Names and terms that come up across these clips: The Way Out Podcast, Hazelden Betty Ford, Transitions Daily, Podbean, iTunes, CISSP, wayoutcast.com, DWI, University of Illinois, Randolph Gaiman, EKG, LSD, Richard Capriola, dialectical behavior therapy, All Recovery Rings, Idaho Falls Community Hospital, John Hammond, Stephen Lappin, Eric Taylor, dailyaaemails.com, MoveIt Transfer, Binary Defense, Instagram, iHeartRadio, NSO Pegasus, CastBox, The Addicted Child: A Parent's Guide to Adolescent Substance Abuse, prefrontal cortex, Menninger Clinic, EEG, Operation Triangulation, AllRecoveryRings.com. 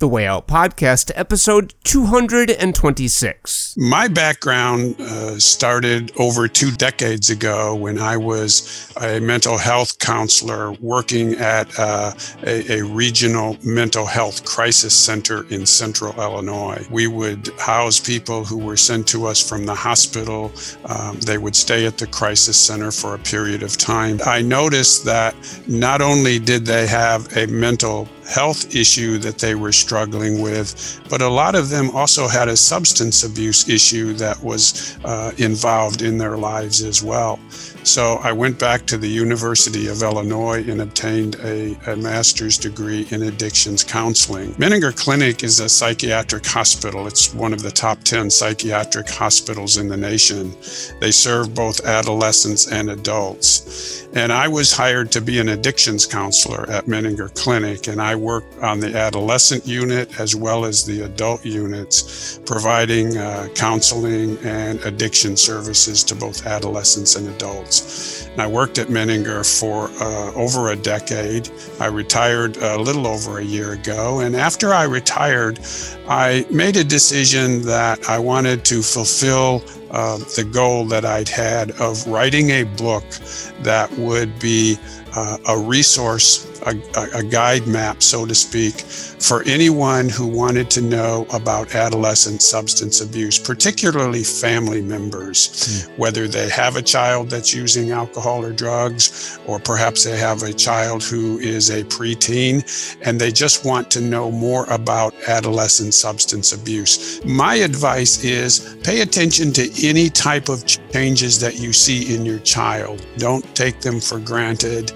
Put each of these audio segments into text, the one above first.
The Way Out Podcast, episode 226. My background started over 2 decades ago when I was a mental health counselor working at a regional mental health crisis center in central Illinois. We would house people who were sent to us from the hospital. They would stay at the crisis center for a period of time. I noticed that not only did they have a mental health issue that they were struggling with, but a lot of them also had a substance abuse issue that was involved in their lives as well. So I went back to the University of Illinois and obtained a master's degree in addictions counseling. Menninger Clinic is a psychiatric hospital. It's one of the top 10 psychiatric hospitals in the nation. They serve both adolescents and adults. And I was hired to be an addictions counselor at Menninger Clinic, and I worked on the adolescent unit as well as the adult units, providing counseling and addiction services to both adolescents and adults. And I worked at Menninger for over a decade. I retired a little over a year ago, and after I retired, I made a decision that I wanted to fulfill the goal that I'd had of writing a book that would be a resource, a guide map, so to speak, for anyone who wanted to know about adolescent substance abuse, particularly family members, whether they have a child that's using alcohol or drugs, or perhaps they have a child who is a preteen, and they just want to know more about adolescent substance abuse. My advice is pay attention to any type of changes that you see in your child. Don't take them for granted.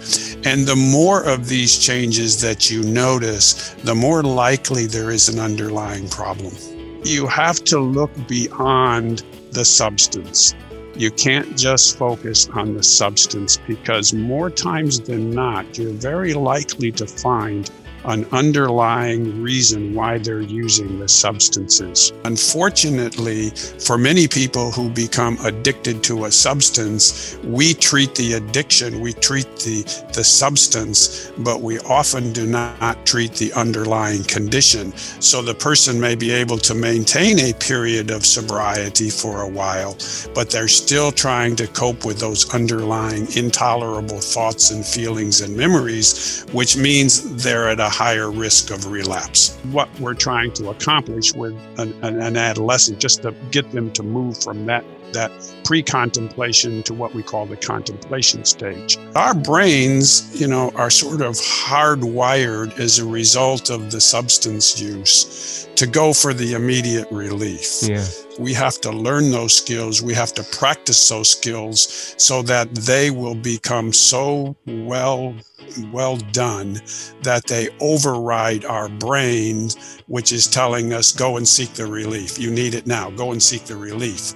And the more of these changes that you notice, the more likely there is an underlying problem. You have to look beyond the substance. You can't just focus on the substance, because more times than not, you're very likely to find an underlying reason why they're using the substances. Unfortunately, for many people who become addicted to a substance, we treat the addiction, we treat the substance, but we often do not treat the underlying condition. So the person may be able to maintain a period of sobriety for a while, but they're still trying to cope with those underlying intolerable thoughts and feelings and memories, which means they're at a higher risk of relapse. What we're trying to accomplish with an adolescent, just to get them to move from that pre-contemplation to what we call the contemplation stage. Our brains, are sort of hardwired as a result of the substance use to go for the immediate relief. Yeah. We have to learn those skills. We have to practice those skills so that they will become so well done that they override our brain, which is telling us, go and seek the relief. You need it now. Go and seek the relief.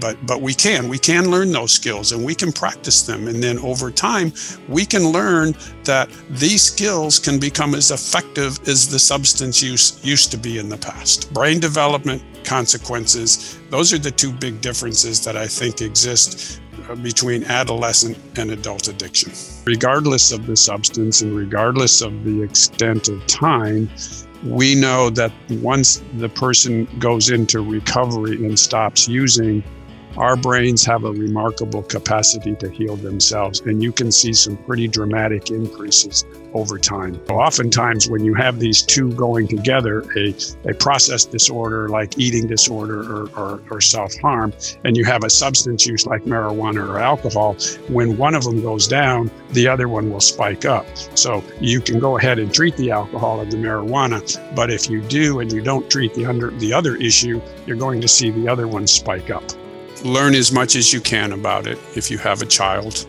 But we can learn those skills, and we can practice them. And then over time, we can learn that these skills can become as effective as the substance use used to be in the past. Brain development, consequences. Those are the two big differences that I think exist between adolescent and adult addiction. Regardless of the substance and regardless of the extent of time, we know that once the person goes into recovery and stops using, our brains have a remarkable capacity to heal themselves, and you can see some pretty dramatic increases over time. Oftentimes, when you have these two going together, a process disorder like eating disorder or self-harm, and you have a substance use like marijuana or alcohol, when one of them goes down, the other one will spike up. So you can go ahead and treat the alcohol or the marijuana, but if you do and you don't treat the other issue, you're going to see the other one spike up. Learn as much as you can about it if you have a child.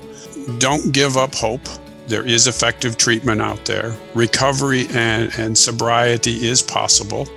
Don't give up hope. There is effective treatment out there. Recovery and sobriety is possible,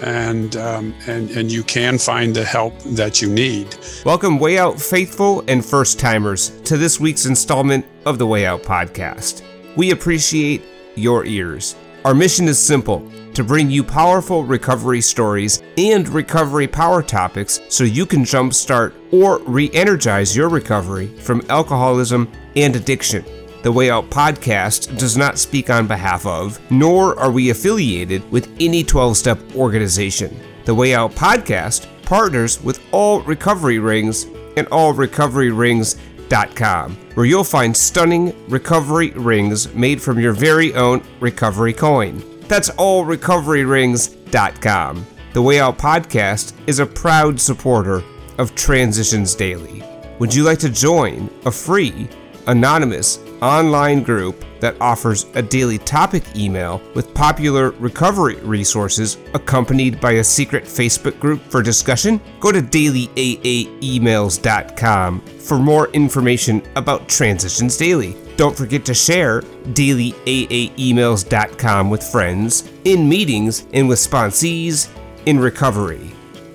and you can find the help that you need. Welcome, Way Out faithful and first-timers, to this week's installment of the Way Out Podcast. We appreciate your ears. Our mission is simple: to bring you powerful recovery stories and recovery power topics so you can jumpstart or re-energize your recovery from alcoholism and addiction. The Way Out Podcast does not speak on behalf of, nor are we affiliated with any 12-step organization. The Way Out Podcast partners with All Recovery Rings and AllRecoveryRings.com, where you'll find stunning recovery rings made from your very own recovery coin. That's AllRecoveryRings.com. The Way Out Podcast is a proud supporter of Transitions Daily. Would you like to join a free, anonymous online group that offers a daily topic email with popular recovery resources accompanied by a secret Facebook group for discussion? Go to dailyaaemails.com for more information about Transitions Daily. Don't forget to share dailyaaemails.com with friends, in meetings, and with sponsees in recovery.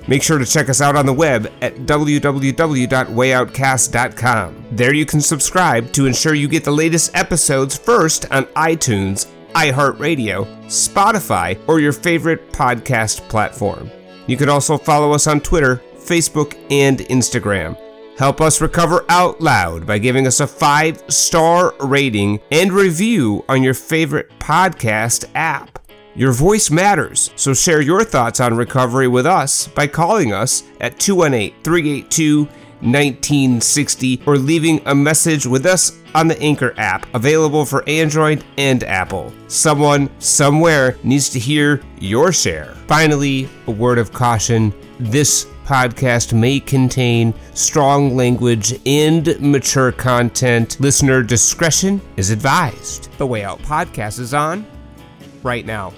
Make sure to check us out on the web at www.wayoutcast.com. There you can subscribe to ensure you get the latest episodes first on iTunes, iHeartRadio, Spotify, or your favorite podcast platform. You can also follow us on Twitter, Facebook, and Instagram. Help us recover out loud by giving us a 5-star rating and review on your favorite podcast app. Your voice matters, so share your thoughts on recovery with us by calling us at 218-382-1960 or leaving a message with us on the Anchor app, available for Android and Apple. Someone, somewhere needs to hear your share. Finally, a word of caution. This podcast may contain strong language and mature content. Listener discretion is advised. The Way Out Podcast is on right now.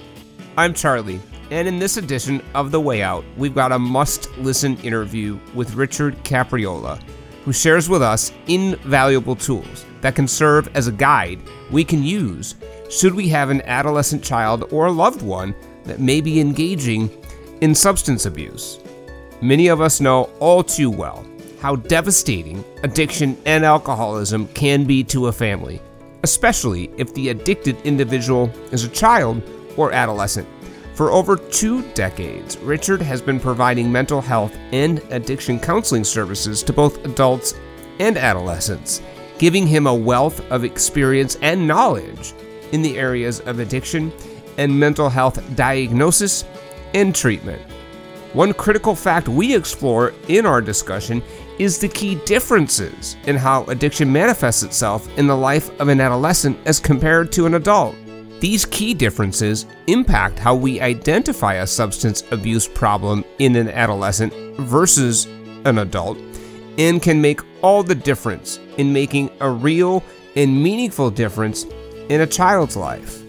I'm Charlie, and in this edition of The Way Out, we've got a must-listen interview with Richard Capriola, who shares with us invaluable tools that can serve as a guide we can use should we have an adolescent child or a loved one that may be engaging in substance abuse. Many of us know all too well how devastating addiction and alcoholism can be to a family, especially if the addicted individual is a child or adolescent. For over 2 decades, Richard has been providing mental health and addiction counseling services to both adults and adolescents, giving him a wealth of experience and knowledge in the areas of addiction and mental health diagnosis and treatment. One critical fact we explore in our discussion is the key differences in how addiction manifests itself in the life of an adolescent as compared to an adult. These key differences impact how we identify a substance abuse problem in an adolescent versus an adult, and can make all the difference in making a real and meaningful difference in a child's life.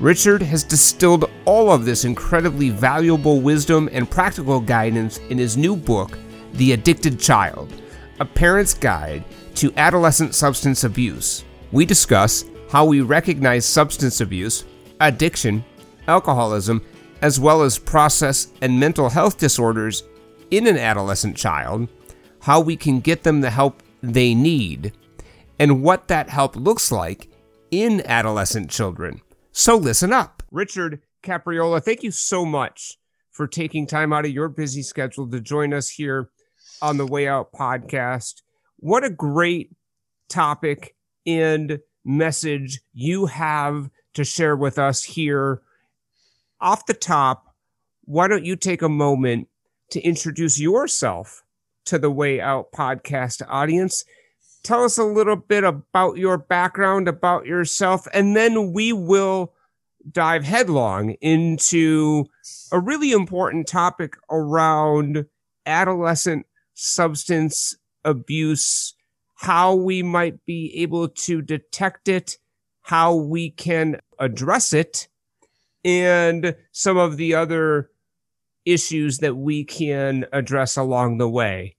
Richard has distilled all of this incredibly valuable wisdom and practical guidance in his new book, The Addicted Child: A Parent's Guide to Adolescent Substance Abuse. We discuss how we recognize substance abuse, addiction, alcoholism, as well as process and mental health disorders in an adolescent child, how we can get them the help they need, and what that help looks like in adolescent children. So listen up. Richard Capriola, thank you so much for taking time out of your busy schedule to join us here on the Way Out Podcast. What a great topic and message you have to share with us here. Off the top, why don't you take a moment to introduce yourself to the Way Out Podcast audience? Tell us a little bit about your background, about yourself, and then we will dive headlong into a really important topic around adolescent substance abuse, how we might be able to detect it, how we can address it, and some of the other issues that we can address along the way.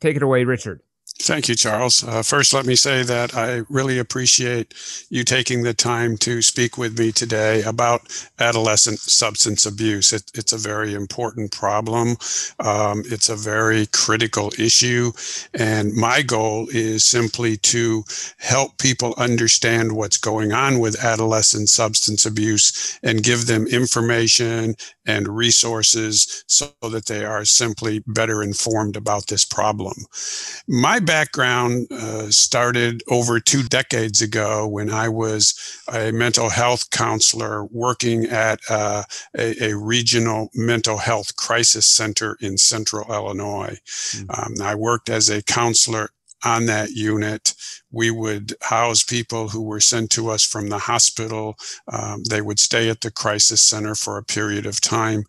Take it away, Richard. Thank you, Charles. First, let me say that I really appreciate you taking the time to speak with me today about adolescent substance abuse. It's a very important problem. It's a very critical issue. And my goal is simply to help people understand what's going on with adolescent substance abuse and give them information and resources so that they are simply better informed about this problem. My background started over 2 decades ago when I was a mental health counselor working at a regional mental health crisis center in Central Illinois. Mm-hmm. I worked as a counselor on that unit. We would house people who were sent to us from the hospital. They would stay at the crisis center for a period of time.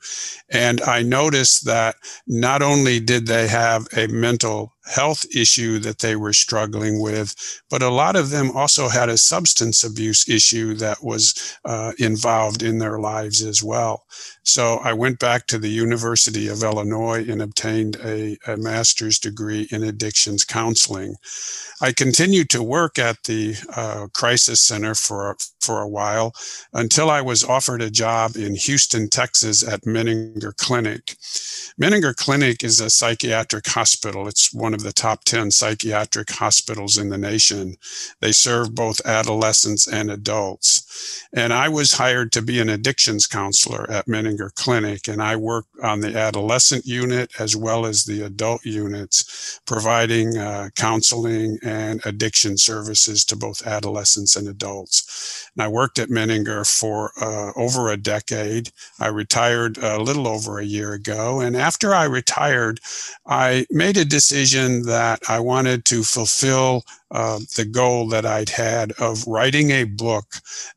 And I noticed that not only did they have a mental health issue that they were struggling with, but a lot of them also had a substance abuse issue that was involved in their lives as well. So I went back to the University of Illinois and obtained a master's degree in addictions counseling. I continued to work at the crisis center for a while until I was offered a job in Houston, Texas at Menninger Clinic. Menninger Clinic is a psychiatric hospital. It's one of the top 10 psychiatric hospitals in the nation. They serve both adolescents and adults. And I was hired to be an addictions counselor at Menninger Clinic, and I worked on the adolescent unit as well as the adult units, providing counseling and addiction services to both adolescents and adults. And I worked at Menninger for over a decade. I retired a little over a year ago, and after I retired, I made a decision that I wanted to fulfill the goal that I'd had of writing a book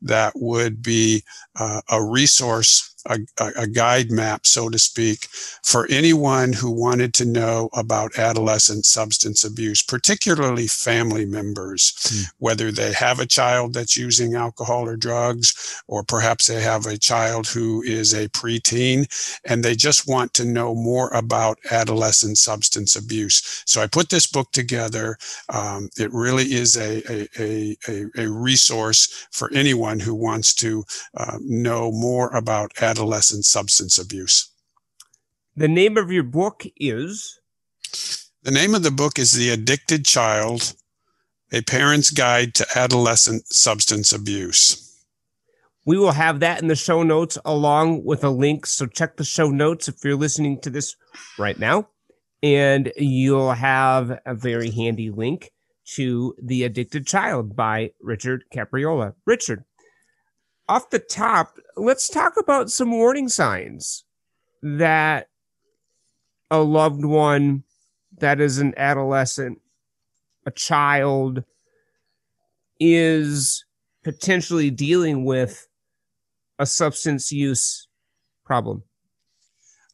that would be a resource, a guide map, so to speak, for anyone who wanted to know about adolescent substance abuse, particularly family members, whether they have a child that's using alcohol or drugs, or perhaps they have a child who is a preteen, and they just want to know more about adolescent substance abuse. So I put this book together. It really is a resource for anyone who wants to know more about adolescent substance abuse. The name of your book is? The name of the book is The Addicted Child: A Parent's Guide to Adolescent Substance Abuse. We will have that in the show notes along with a link. So check the show notes if you're listening to this right now, and you'll have a very handy link to The Addicted Child by Richard Capriola. Richard, off the top, let's talk about some warning signs that a loved one that is an adolescent, a child, is potentially dealing with a substance use problem.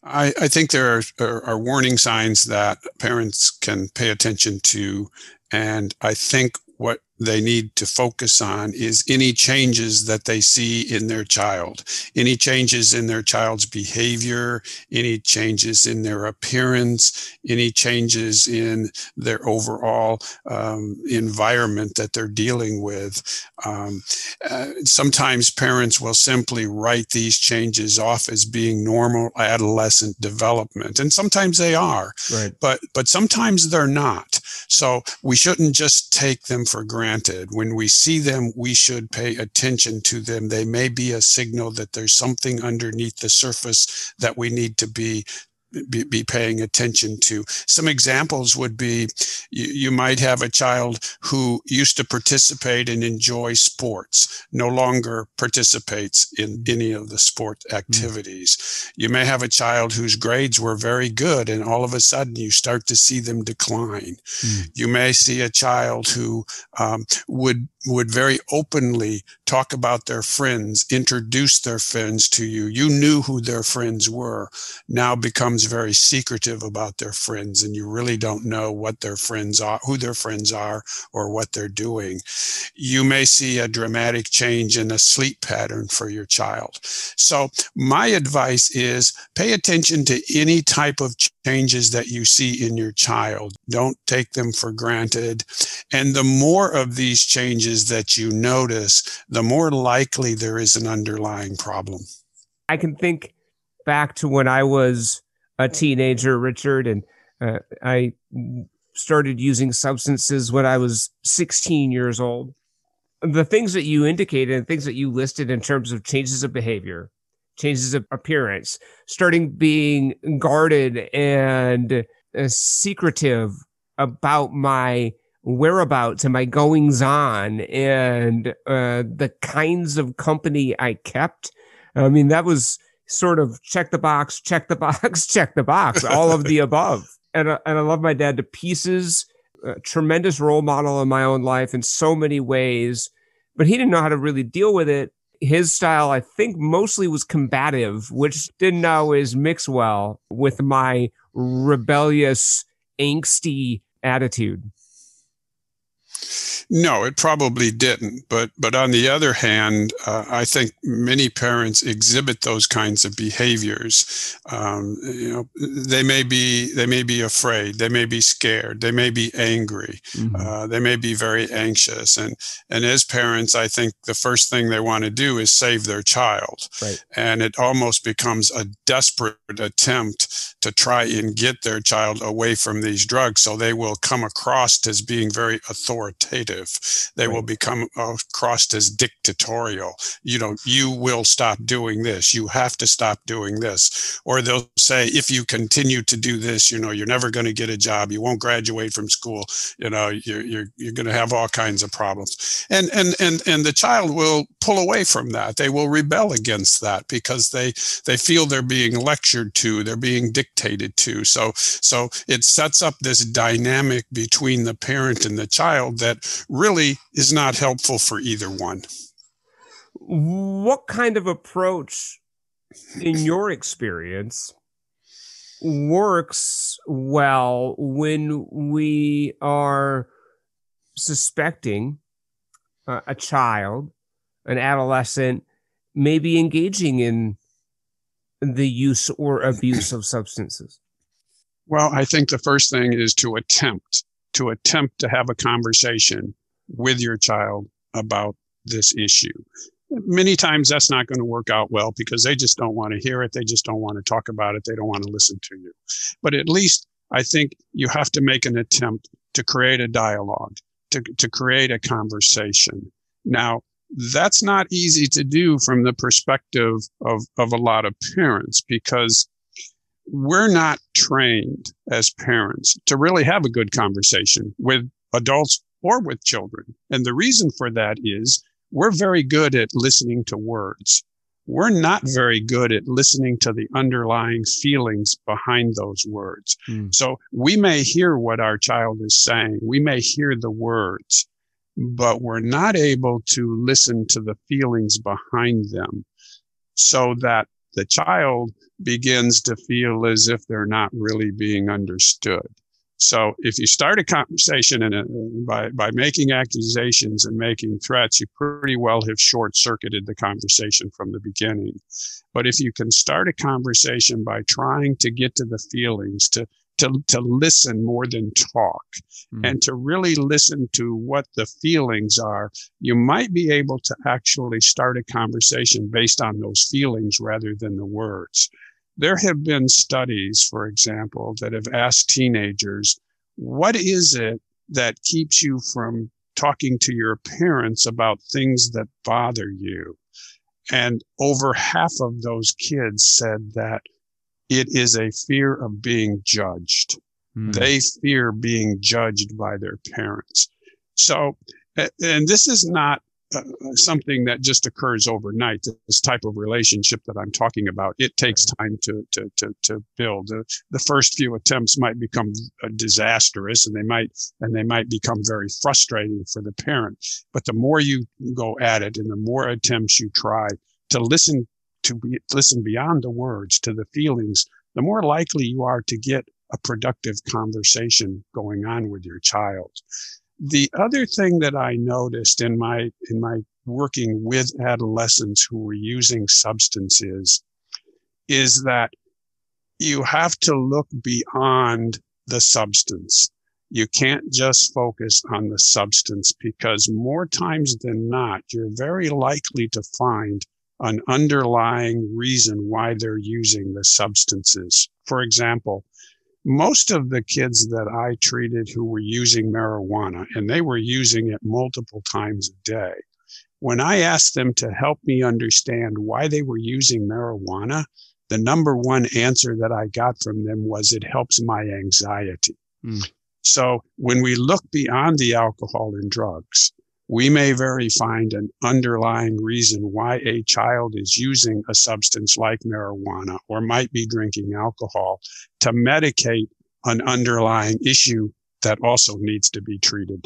I think there are warning signs that parents can pay attention to, and I think what they need to focus on is any changes that they see in their child, any changes in their child's behavior, any changes in their appearance, any changes in their overall environment that they're dealing with. Sometimes parents will simply write these changes off as being normal adolescent development, and sometimes they are, right, but sometimes they're not. So we shouldn't just take them for granted. When we see them, we should pay attention to them. They may be a signal that there's something underneath the surface that we need to be paying attention to. Some examples would be you might have a child who used to participate and enjoy sports, no longer participates in any of the sport activities. You may have a child whose grades were very good, and all of a sudden you start to see them decline. You may see a child who would very openly talk about their friends, introduce their friends to you. You knew who their friends were, now becomes very secretive about their friends, and you really don't know what their friends are, who their friends are, or what they're doing. You may see a dramatic change in a sleep pattern for your child. So my advice is pay attention to any type of changes that you see in your child. Don't take them for granted. And the more of these changes that you notice, the more likely there is an underlying problem. I can think back to when I was a teenager, Richard, and I started using substances when I was 16 years old. The things that you indicated and things that you listed in terms of changes of behavior, changes of appearance, starting being guarded and secretive about my whereabouts and my goings on and the kinds of company I kept. I mean, that was sort of check the box, all of the above. And I love my dad to pieces, a tremendous role model in my own life in so many ways, but he didn't know how to really deal with it. His style, I think, mostly was combative, which didn't always mix well with my rebellious, angsty attitude. No, it probably didn't. But on the other hand, I think many parents exhibit those kinds of behaviors. They may be afraid, they may be scared, they may be angry, mm-hmm. They may be very anxious. And as parents, I think the first thing they want to do is save their child. Right. And it almost becomes a desperate attempt to try and get their child away from these drugs. So they will come across as being very authoritative. They right. will become across as dictatorial. You know, you will stop doing this. You have to stop doing this. Or they'll say, if you continue to do this, you know, you're never going to get a job. You won't graduate from school. You know, you're going to have all kinds of problems. And the child will pull away from that. They will rebel against that because they feel they're being lectured to. They're being dictated to. So it sets up this dynamic between the parent and the child that really is not helpful for either one. What kind of approach, in your experience, works well when we are suspecting a child, an adolescent, maybe engaging in the use or abuse of substances? Well, I think the first thing is to attempt to have a conversation with your child about this issue. Many times that's not going to work out well because they just don't want to hear it. They just don't want to talk about it. They don't want to listen to you. But at least I think you have to make an attempt to create a dialogue, to create a conversation. Now, that's not easy to do from the perspective of a lot of parents because we're not trained as parents to really have a good conversation with adults or with children. And the reason for that is we're very good at listening to words. We're not very good at listening to the underlying feelings behind those words. Mm. So we may hear what our child is saying. We may hear the words, but we're not able to listen to the feelings behind them so that the child begins to feel as if they're not really being understood. So if you start a conversation by making accusations and making threats, you pretty well have short-circuited the conversation from the beginning. But if you can start a conversation by trying to get to the feelings, to listen more than talk, mm-hmm. and to really listen to what the feelings are, you might be able to actually start a conversation based on those feelings rather than the words. There have been studies, for example, that have asked teenagers, what is it that keeps you from talking to your parents about things that bother you? And over half of those kids said that it is a fear of being judged. Mm. They fear being judged by their parents. So, and this is not something that just occurs overnight. This type of relationship that I'm talking about, it takes time to build. The first few attempts might become disastrous, and they might become very frustrating for the parent. But the more you go at it, and the more attempts you try to listen. To listen beyond the words to the feelings, the more likely you are to get a productive conversation going on with your child. The other thing that I noticed in my working with adolescents who were using substances is that you have to look beyond the substance. You can't just focus on the substance because more times than not, you're very likely to find an underlying reason why they're using the substances. For example, most of the kids that I treated who were using marijuana, and they were using it multiple times a day, when I asked them to help me understand why they were using marijuana, the number one answer that I got from them was, it helps my anxiety. Mm. So when we look beyond the alcohol and drugs, we may very find an underlying reason why a child is using a substance like marijuana or might be drinking alcohol to medicate an underlying issue that also needs to be treated.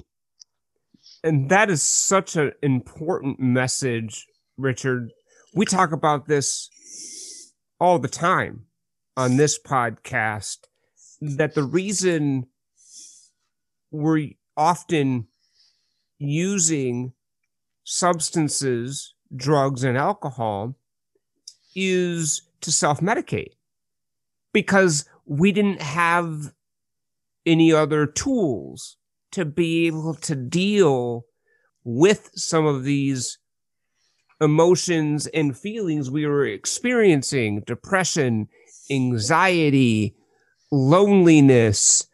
And that is such an important message, Richard. We talk about this all the time on this podcast, that the reason we're often using substances, drugs, and alcohol is to self-medicate because we didn't have any other tools to be able to deal with some of these emotions and feelings we were experiencing: depression, anxiety, loneliness,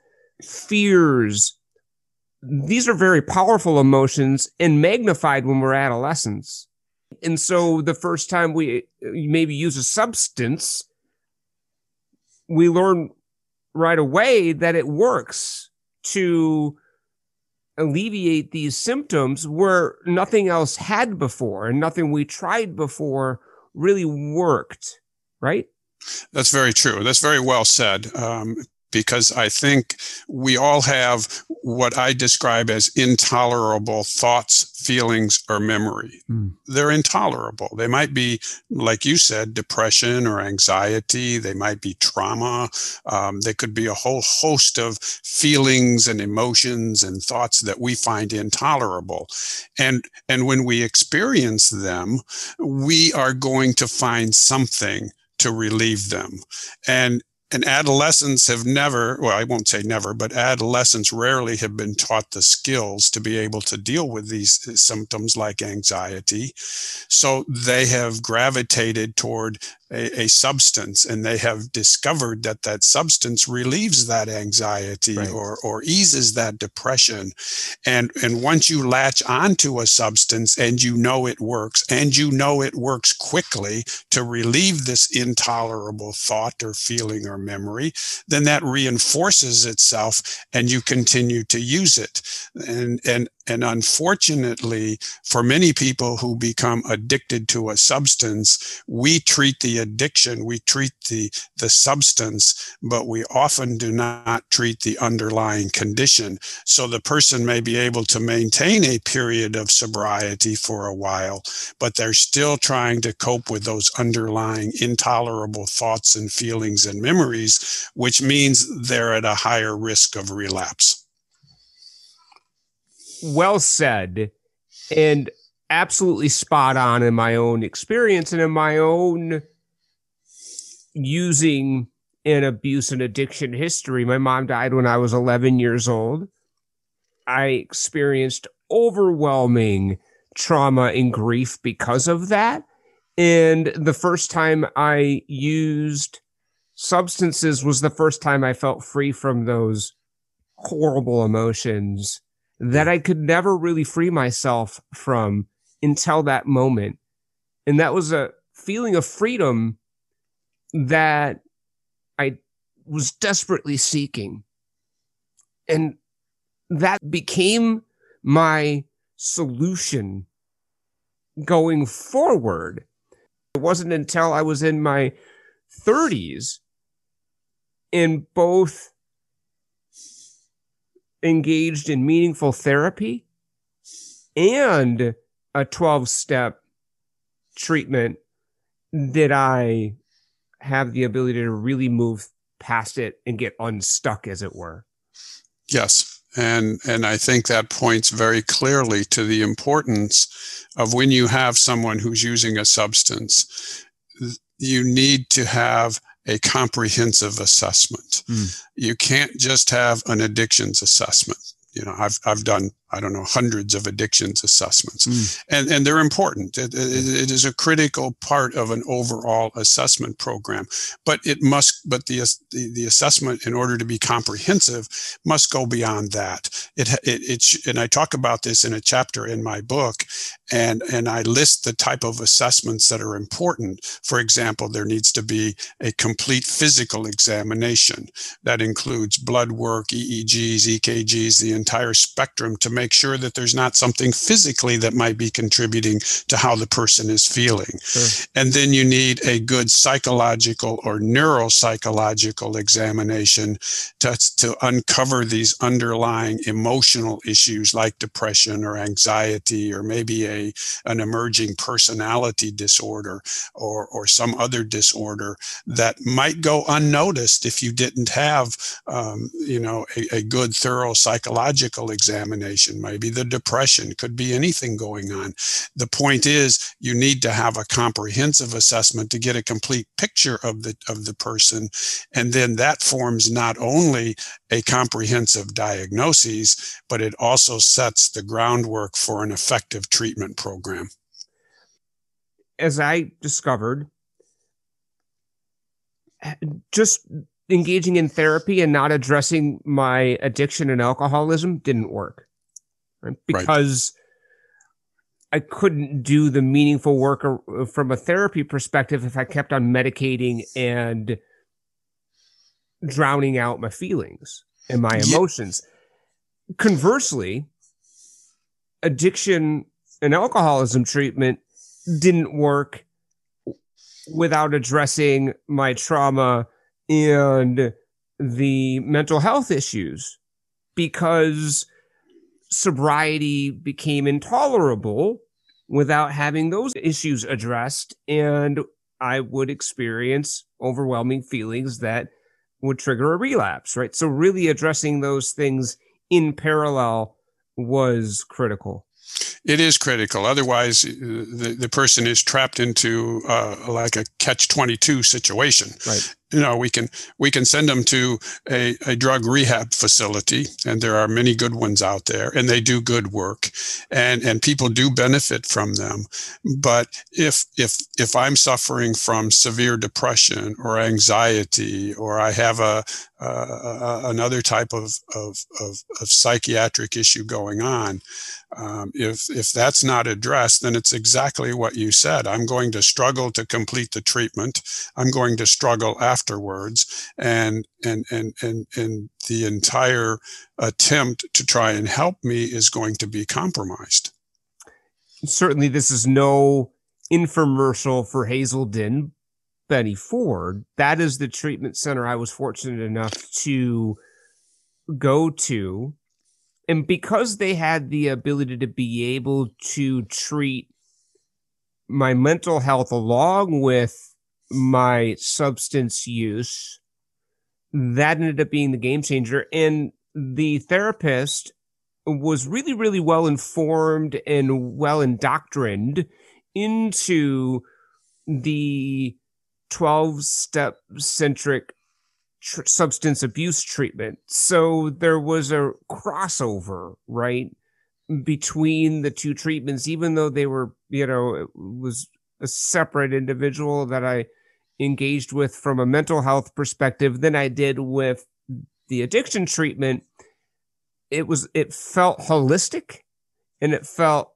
fears. These are very powerful emotions and magnified when we're adolescents. And so the first time we maybe use a substance, we learn right away that it works to alleviate these symptoms where nothing else had before and nothing we tried before really worked, right? That's very true. That's very well said. Because I think we all have what I describe as intolerable thoughts, feelings, or memory. They're intolerable. They might be, like you said, depression or anxiety. They might be trauma. They could be a whole host of feelings and emotions and thoughts that we find intolerable. And when we experience them, we are going to find something to relieve them. And adolescents have never, well, I won't say never, but adolescents rarely have been taught the skills to be able to deal with these symptoms like anxiety. So they have gravitated toward a substance, and they have discovered that that substance relieves that anxiety, right, or eases that depression. And once you latch onto a substance and you know it works, and you know it works quickly to relieve this intolerable thought or feeling or memory, then that reinforces itself and you continue to use it. And unfortunately, for many people who become addicted to a substance, we treat the addiction, we treat the substance, but we often do not treat the underlying condition. So the person may be able to maintain a period of sobriety for a while, but they're still trying to cope with those underlying intolerable thoughts and feelings and memories, which means they're at a higher risk of relapse. Well said, and absolutely spot on in my own experience and in my own using and abuse and addiction history. My mom died when I was 11 years old. I experienced overwhelming trauma and grief because of that. And the first time I used substances was the first time I felt free from those horrible emotions that I could never really free myself from until that moment. And that was a feeling of freedom that I was desperately seeking. And that became my solution going forward. It wasn't until I was in my 30s in both engaged in meaningful therapy and a 12-step treatment did I have the ability to really move past it and get unstuck, as it were. Yes. And I think that points very clearly to the importance of when you have someone who's using a substance, you need to have a comprehensive assessment. You can't just have an addictions assessment. You know, I've done I don't know, hundreds of addictions assessments. And they're important. It is a critical part of an overall assessment program, but it must, but the assessment, in order to be comprehensive, must go beyond that. And I talk about this in a chapter in my book, and I list the type of assessments that are important. For example, there needs to be a complete physical examination that includes blood work, EEGs, EKGs, the entire spectrum, to make sure that there's not something physically that might be contributing to how the person is feeling. Sure. And then you need a good psychological or neuropsychological examination to uncover these underlying emotional issues like depression or anxiety, or maybe an emerging personality disorder or some other disorder that might go unnoticed if you didn't have a good, thorough psychological examination. Maybe the depression, could be anything going on. The point is, you need to have a comprehensive assessment to get a complete picture of the person. And then that forms not only a comprehensive diagnosis, but it also sets the groundwork for an effective treatment program. As I discovered, just engaging in therapy and not addressing my addiction and alcoholism didn't work. Right? Because right. I couldn't do the meaningful work from a therapy perspective if I kept on medicating and drowning out my feelings and my emotions. Yeah. Conversely, addiction and alcoholism treatment didn't work without addressing my trauma and the mental health issues, because sobriety became intolerable without having those issues addressed, and I would experience overwhelming feelings that would trigger a relapse, right? So really addressing those things in parallel was critical. It is critical. Otherwise, the person is trapped into like a catch-22 situation. Right. You know, we can send them to a drug rehab facility, and there are many good ones out there, and they do good work, and people do benefit from them. But if I'm suffering from severe depression or anxiety, or I have another type of psychiatric issue going on, if that's not addressed, then it's exactly what you said. I'm going to struggle to complete the treatment. I'm going to struggle afterwards, and the entire attempt to try and help me is going to be compromised. Certainly, this is no infomercial for Hazelden Betty Ford. That is the treatment center I was fortunate enough to go to. And because they had the ability to be able to treat my mental health along with my substance use, that ended up being the game changer. And the therapist was really, really well informed and well indoctrined into the 12-step centric substance abuse treatment. So there was a crossover, right, between the two treatments, even though they were, it was a separate individual that I engaged with from a mental health perspective than I did with the addiction treatment. It felt holistic and it felt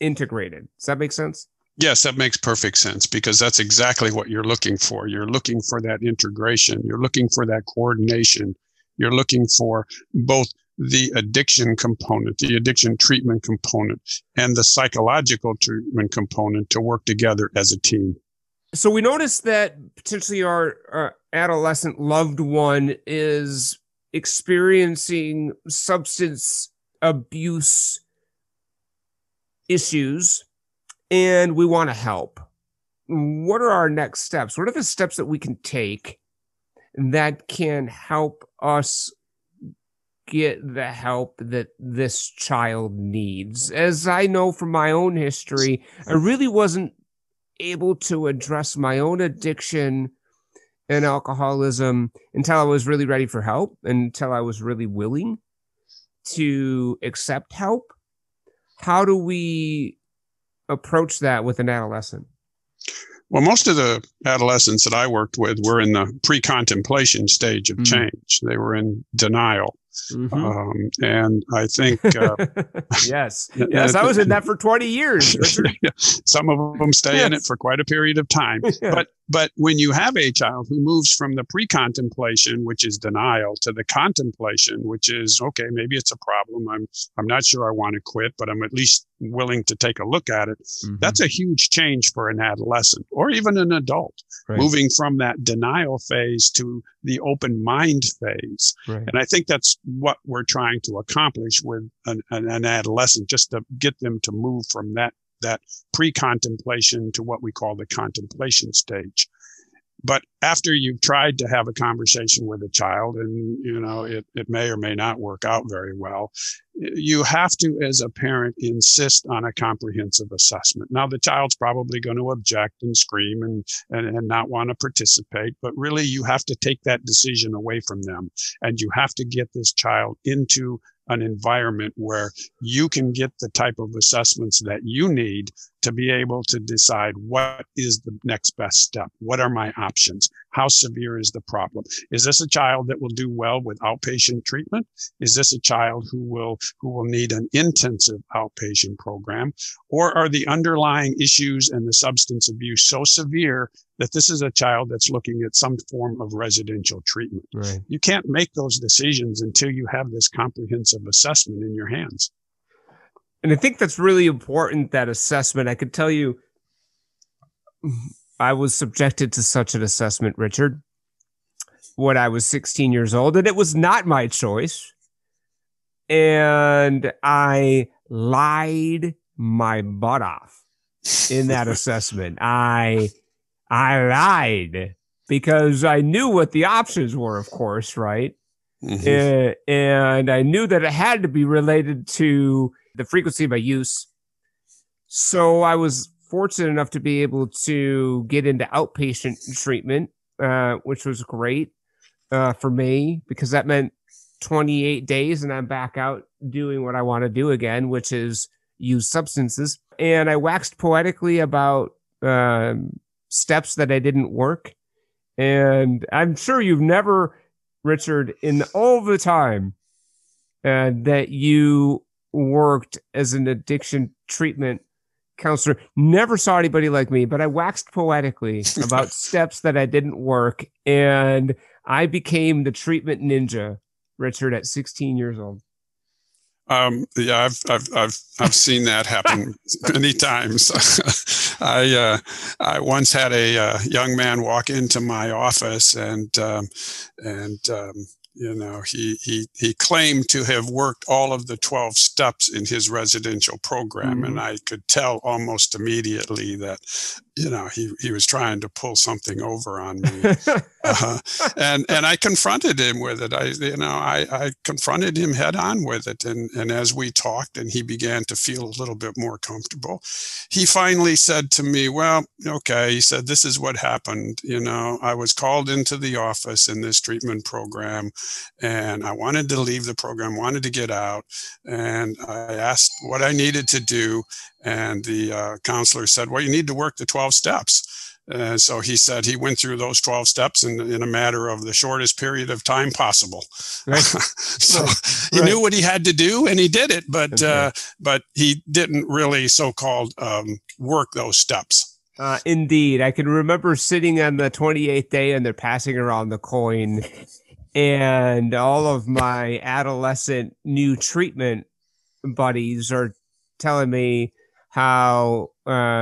integrated. Does that make sense? Yes, that makes perfect sense, because that's exactly what you're looking for. You're looking for that integration. You're looking for that coordination. You're looking for both the addiction component, the addiction treatment component, and the psychological treatment component to work together as a team. So we noticed that potentially our adolescent loved one is experiencing substance abuse issues, and we want to help. What are our next steps? What are the steps that we can take that can help us get the help that this child needs? As I know from my own history, I really wasn't able to address my own addiction and alcoholism until I was really ready for help, until I was really willing to accept help. How do we approach that with an adolescent? Well, most of the adolescents that I worked with were in the pre-contemplation stage of change. They were in denial. And I think... Yes, I was in that for 20 years. Some of them stay in it for quite a period of time. But when you have a child who moves from the pre-contemplation, which is denial, to the contemplation, which is, okay, maybe it's a problem. I'm not sure I want to quit, but I'm at least willing to take a look at it. That's a huge change for an adolescent or even an adult, moving from that denial phase to the open mind phase. And I think that's what we're trying to accomplish with an adolescent, just to get them to move from that pre-contemplation to what we call the contemplation stage. But after you've tried to have a conversation with a child and, you know, it may or may not work out very well, you have to, as a parent, insist on a comprehensive assessment. Now, the child's probably going to object and scream and not want to participate, but really you have to take that decision away from them, and you have to get this child into an environment where you can get the type of assessments that you need to be able to decide what is the next best step. What are my options? How severe is the problem? Is this a child that will do well with outpatient treatment? Is this a child who will need an intensive outpatient program? Or are the underlying issues and the substance abuse so severe that this is a child that's looking at some form of residential treatment? You can't make those decisions until you have this comprehensive assessment in your hands. And I think that's really important, that assessment. I could tell you, I was subjected to such an assessment, Richard, when I was 16 years old, and it was not my choice. And I lied my butt off in that assessment. I lied because I knew what the options were, of course, right? And I knew that it had to be related to the frequency of my use. So I was fortunate enough to be able to get into outpatient treatment, which was great for me, because that meant 28 days and I'm back out doing what I want to do again, which is use substances. And I waxed poetically about steps that I didn't work. And I'm sure you've never, Richard, in all the time that you worked as an addiction treatment counselor, never saw anybody like me, but I waxed poetically about steps that I didn't work. And I became the treatment ninja, Richard, at 16 years old. Yeah, I've seen that happen many times. I once had a young man walk into my office, and you know, he claimed to have worked all of the 12 steps in his residential program. And I could tell almost immediately that, you know, he was trying to pull something over on me. And I confronted him with it. I confronted him head on with it. And as we talked and he began to feel a little bit more comfortable, he finally said to me, well, okay, he said, this is what happened. You know, I was called into the office in this treatment program, and I wanted to leave the program, wanted to get out. And I asked what I needed to do. And the counselor said, well, you need to work the 12 steps. So he said he went through those 12 steps in a matter of the shortest period of time possible. He knew what he had to do and he did it, but he didn't really so-called work those steps. Indeed. I can remember sitting on the 28th day and they're passing around the coin, and all of my adolescent new treatment buddies are telling me how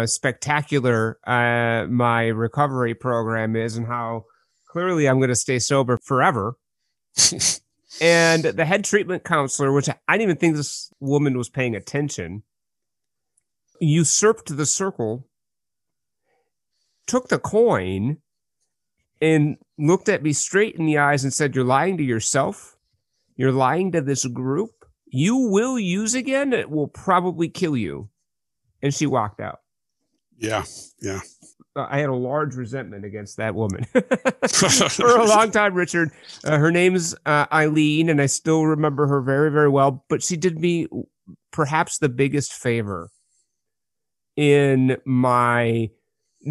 spectacular my recovery program is and how clearly I'm going to stay sober forever. And the head treatment counselor, which I didn't even think this woman was paying attention, usurped the circle, took the coin, and looked at me straight in the eyes and said, you're lying to yourself. You're lying to this group. You will use again. It will probably kill you. And she walked out. Yeah. I had a large resentment against that woman for a long time, Richard. Her name's Eileen, and I still remember her very, very well. But she did me perhaps the biggest favor in my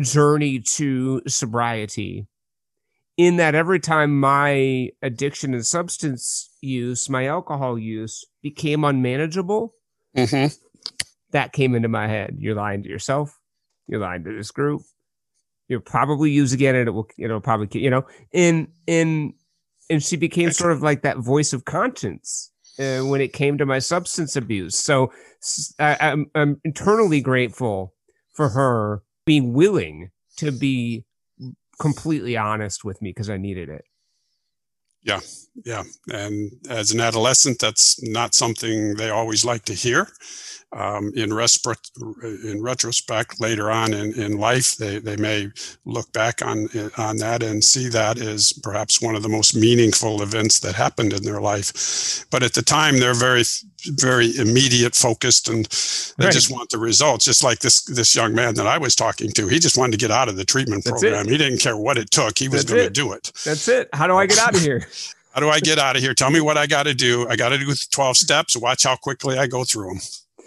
journey to sobriety, in that every time my addiction and substance use, my alcohol use became unmanageable, that came into my head. You're lying to yourself. You're lying to this group. You'll probably use again, and it'll probably, and she became sort of like that voice of conscience when it came to my substance abuse. So I'm internally grateful for her being willing to be completely honest with me because I needed it. Yeah. Yeah. And as an adolescent, that's not something they always like to hear. In retrospect, later on in life, they may look back on that and see that as perhaps one of the most meaningful events that happened in their life. But at the time, they're very, very immediate focused, and they just want the results. Just like this young man that I was talking to, he just wanted to get out of the treatment program. He didn't care what it took. He was going to do it. That's it. How do I get out of here? How do I get out of here? Tell me what I got to do. I got to do 12 steps. Watch how quickly I go through them.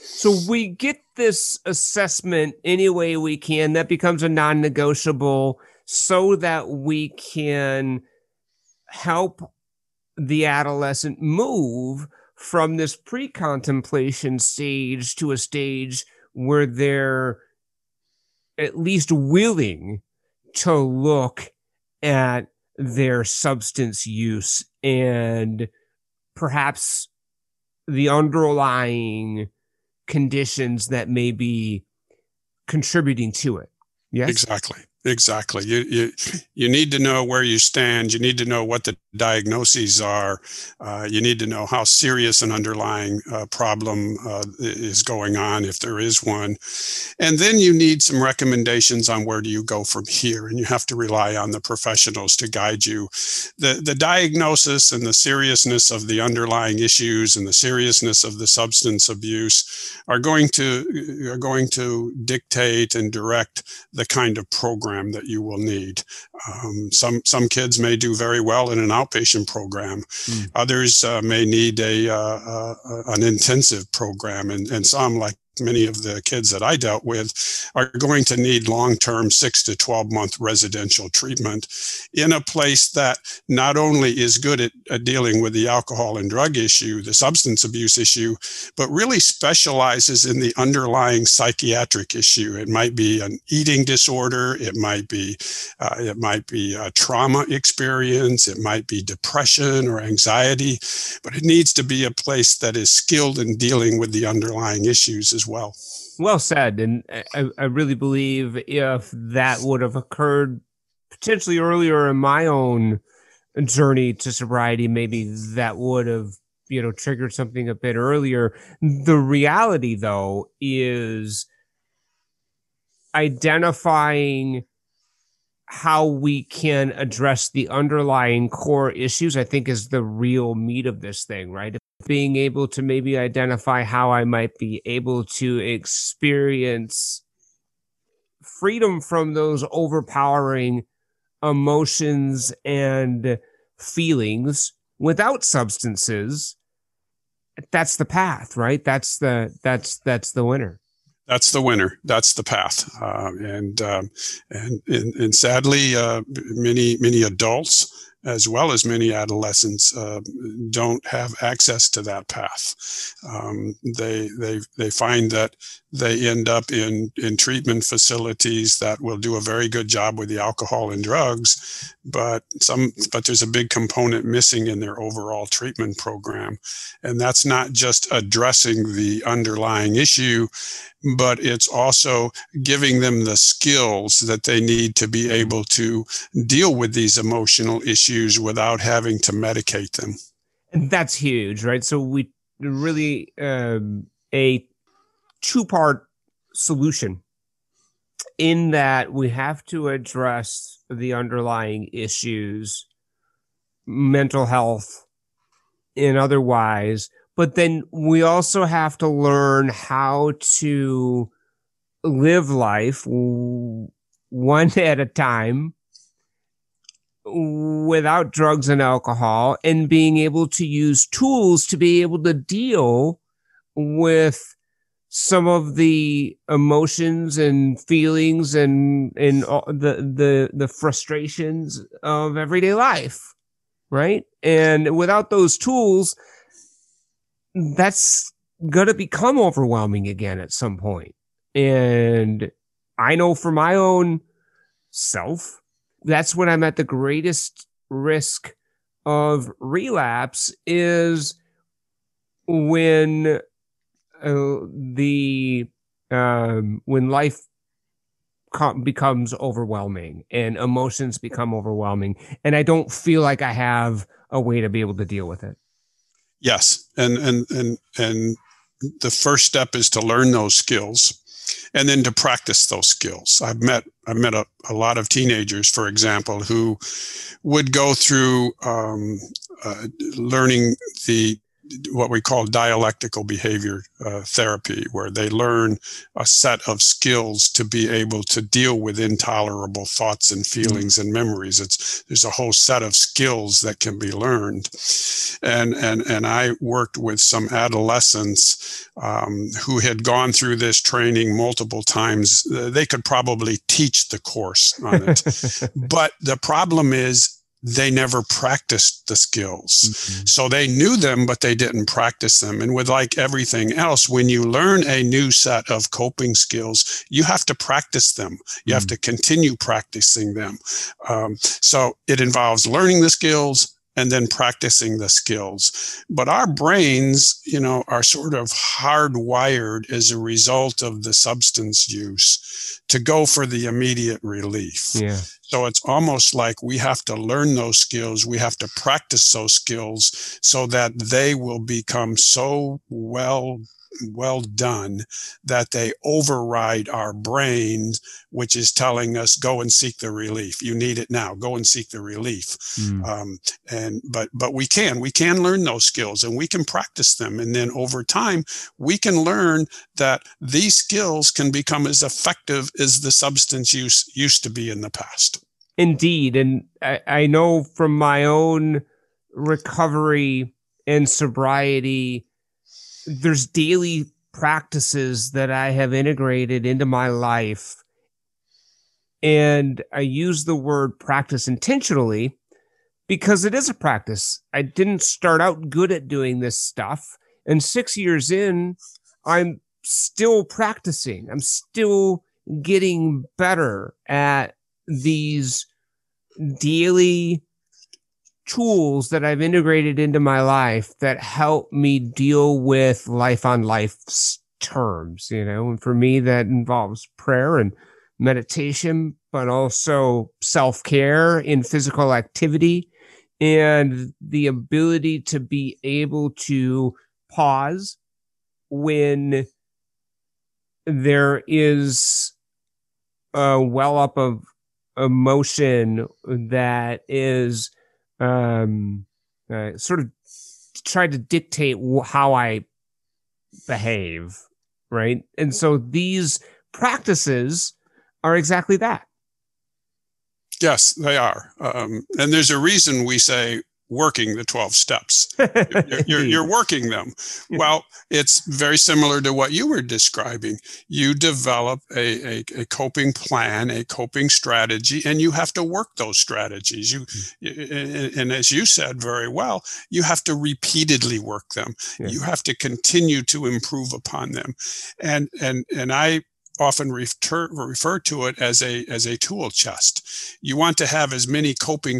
So we get this assessment any way we can. That becomes a non-negotiable so that we can help the adolescent move from this pre-contemplation stage to a stage where they're at least willing to look at their substance use and perhaps the underlying conditions that may be contributing to it. Yes? Exactly. You need to know where you stand. You need to know what the diagnoses are. You need to know how serious an underlying problem is going on, if there is one. And then you need some recommendations on where do you go from here. And you have to rely on the professionals to guide you. The diagnosis and the seriousness of the underlying issues and the seriousness of the substance abuse are going to dictate and direct the kind of program that you will need. Some kids may do very well in an outpatient program. Others may need an intensive program, and some, like many of the kids that I dealt with, are going to need long-term 6 to 12-month residential treatment in a place that not only is good at dealing with the alcohol and drug issue, the substance abuse issue, but really specializes in the underlying psychiatric issue. It might be an eating disorder. It might be a trauma experience. It might be depression or anxiety, but it needs to be a place that is skilled in dealing with the underlying issues as well. Well said. And I really believe if that would have occurred potentially earlier in my own journey to sobriety, maybe that would have, triggered something a bit earlier. The reality, though, is identifying how we can address the underlying core issues, I think, is the real meat of this thing, right? Being able to maybe identify how I might be able to experience freedom from those overpowering emotions and feelings without substances, that's the path, right? That's the winner. That's the winner. That's the path. And sadly, many adults, as well as many adolescents, don't have access to that path. They find that they end up in treatment facilities that will do a very good job with the alcohol and drugs, but there's a big component missing in their overall treatment program. And that's not just addressing the underlying issue, but it's also giving them the skills that they need to be able to deal with these emotional issues without having to medicate them. And that's huge, right? So we really, a two-part solution in that we have to address the underlying issues, mental health and otherwise, but then we also have to learn how to live life one at a time without drugs and alcohol, and being able to use tools to be able to deal with some of the emotions and feelings and all the frustrations of everyday life, right? And without those tools, that's going to become overwhelming again at some point. And I know for my own self, that's when I'm at the greatest risk of relapse, is when when life becomes overwhelming and emotions become overwhelming, and I don't feel like I have a way to be able to deal with it. Yes, and the first step is to learn those skills, and then to practice those skills. I've met a lot of teenagers, for example, who would go through learning what we call dialectical behavior therapy, where they learn a set of skills to be able to deal with intolerable thoughts and feelings and memories. There's a whole set of skills that can be learned. And I worked with some adolescents who had gone through this training multiple times. They could probably teach the course on it. But the problem is, they never practiced the skills. Mm-hmm. So they knew them, but they didn't practice them. And with like everything else, when you learn a new set of coping skills, you have to practice them. You have to continue practicing them. So it involves learning the skills and then practicing the skills. But our brains, are sort of hardwired as a result of the substance use to go for the immediate relief. Yeah. So it's almost like we have to learn those skills. We have to practice those skills so that they will become so well done that they override our brain, which is telling us, go and seek the relief. You need it now. Go and seek the relief. But we can learn those skills, and we can practice them. And then over time, we can learn that these skills can become as effective as the substance use used to be in the past. Indeed. And I know from my own recovery and sobriety, there's daily practices that I have integrated into my life. And I use the word practice intentionally because it is a practice. I didn't start out good at doing this stuff. And 6 years in, I'm still practicing. I'm still getting better at these daily tools that I've integrated into my life that help me deal with life on life's terms, and for me that involves prayer and meditation, but also self-care in physical activity and the ability to be able to pause when there is a well up of emotion that is sort of try to dictate how I behave, right? And so these practices are exactly that. Yes, they are. And there's a reason we say working the 12 steps. You're working them. Well, it's very similar to what you were describing. You develop a coping plan, a coping strategy, and you have to work those strategies. And as you said very well, you have to repeatedly work them. Yeah. You have to continue to improve upon them. And I often refer to it as a tool chest. You want to have as many coping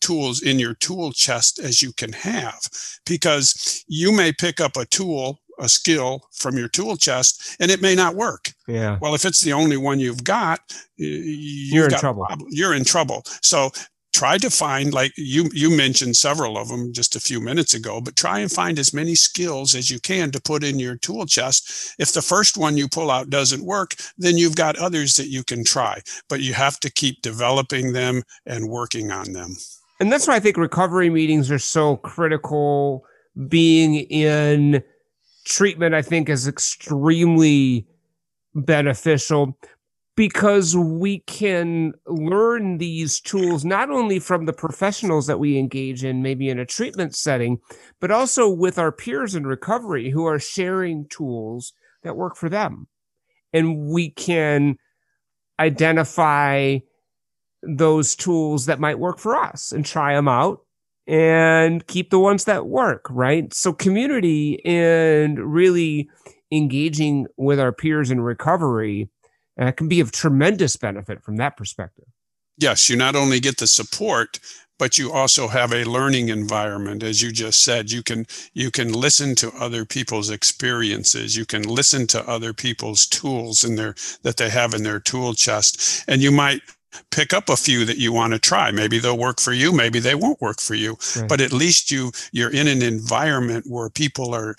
tools in your tool chest as you can have, because you may pick up a skill from your tool chest, and it may not work. Yeah. Well, if it's the only one you've got, you're in trouble. So try to find, like you mentioned several of them just a few minutes ago, but try and find as many skills as you can to put in your tool chest. If the first one you pull out doesn't work, then you've got others that you can try, but you have to keep developing them and working on them. And that's why I think recovery meetings are so critical. Being in treatment, I think, is extremely beneficial because we can learn these tools not only from the professionals that we engage in, maybe in a treatment setting, but also with our peers in recovery who are sharing tools that work for them. And we can identify those tools that might work for us and try them out and keep the ones that work, right? So community and really engaging with our peers in recovery can be of tremendous benefit from that perspective. Yes, you not only get the support, but you also have a learning environment. As you just said, you can listen to other people's experiences. You can listen to other people's tools that they have in their tool chest. And you might pick up a few that you want to try. Maybe they'll work for you. Maybe they won't work for you. Right. But at least you're in an environment where people are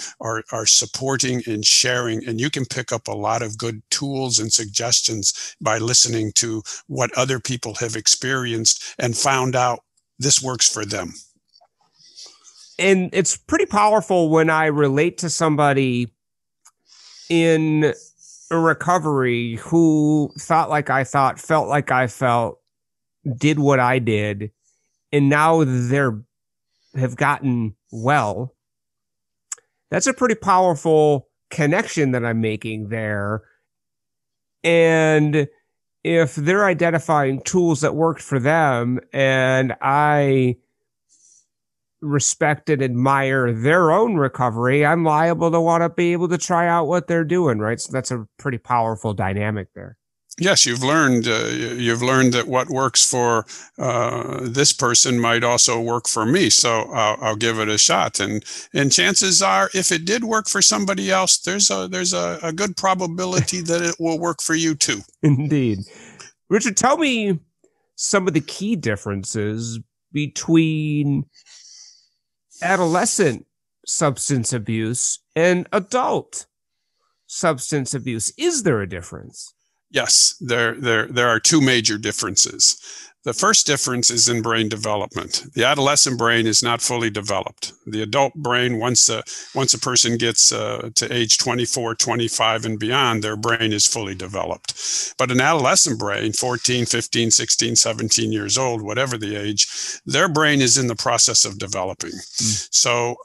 supporting and sharing, and you can pick up a lot of good tools and suggestions by listening to what other people have experienced and found out this works for them. And it's pretty powerful when I relate to somebody in recovery who thought like I thought, felt like I felt, did what I did, and now have gotten well. That's a pretty powerful connection that I'm making there. And if they're identifying tools that worked for them and I respect and admire their own recovery, I'm liable to want to be able to try out what they're doing, right? So that's a pretty powerful dynamic there. Yes, you've learned that what works for this person might also work for me, so I'll give it a shot. And chances are, if it did work for somebody else, there's a good probability that it will work for you too. Indeed. Richard, tell me some of the key differences between adolescent substance abuse and adult substance abuse. Is there a difference? Yes, there are two major differences. The first difference is in brain development. The adolescent brain is not fully developed. The adult brain, once a person gets to age 24, 25 and beyond, their brain is fully developed. But an adolescent brain, 14, 15, 16, 17 years old, whatever the age, their brain is in the process of developing. Mm. So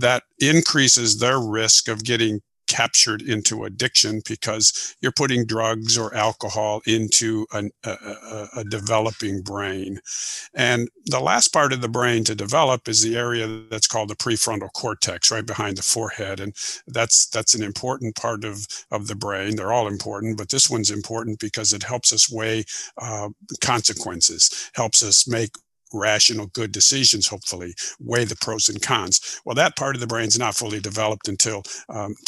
that increases their risk of getting captured into addiction because you're putting drugs or alcohol into a developing brain. And the last part of the brain to develop is the area that's called the prefrontal cortex, right behind the forehead. And that's an important part of the brain. They're all important, but this one's important because it helps us weigh consequences, helps us make rational, good decisions, hopefully, weigh the pros and cons. Well, that part of the brain's not fully developed until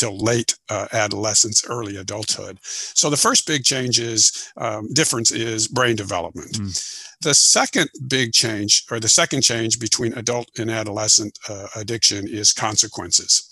late adolescence, early adulthood. So the first big change is brain development. Mm. The second big change, or the second change between adult and adolescent addiction, is consequences.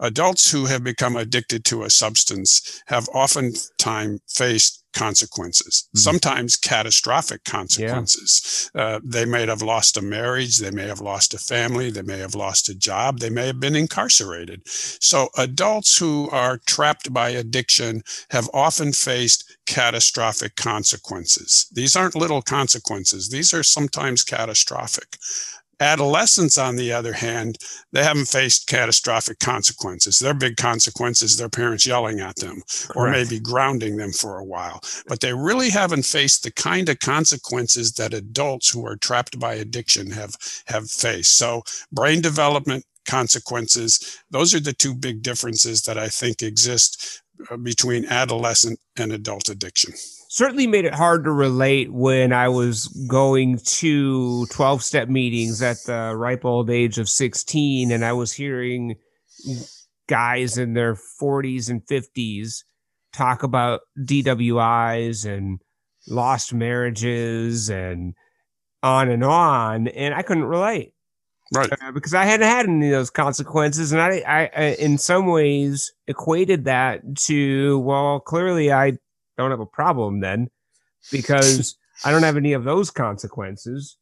Adults who have become addicted to a substance have oftentimes faced consequences, sometimes catastrophic consequences. Yeah. They may have lost a marriage, they may have lost a family, they may have lost a job, they may have been incarcerated. So adults who are trapped by addiction have often faced catastrophic consequences. These aren't little consequences. These are sometimes catastrophic. Adolescents, on the other hand, they haven't faced catastrophic consequences. Their big consequences, their parents yelling at them, correct, or maybe grounding them for a while. But they really haven't faced the kind of consequences that adults who are trapped by addiction have faced. So brain development, consequences, those are the two big differences that I think exist between adolescent and adult addiction. Certainly made it hard to relate when I was going to 12-step meetings at the ripe old age of 16, and I was hearing guys in their 40s and 50s talk about DWIs and lost marriages and on and on, and I couldn't relate. Right. Because I hadn't had any of those consequences, and I in some ways equated that to, well, clearly I don't have a problem then, because I don't have any of those consequences.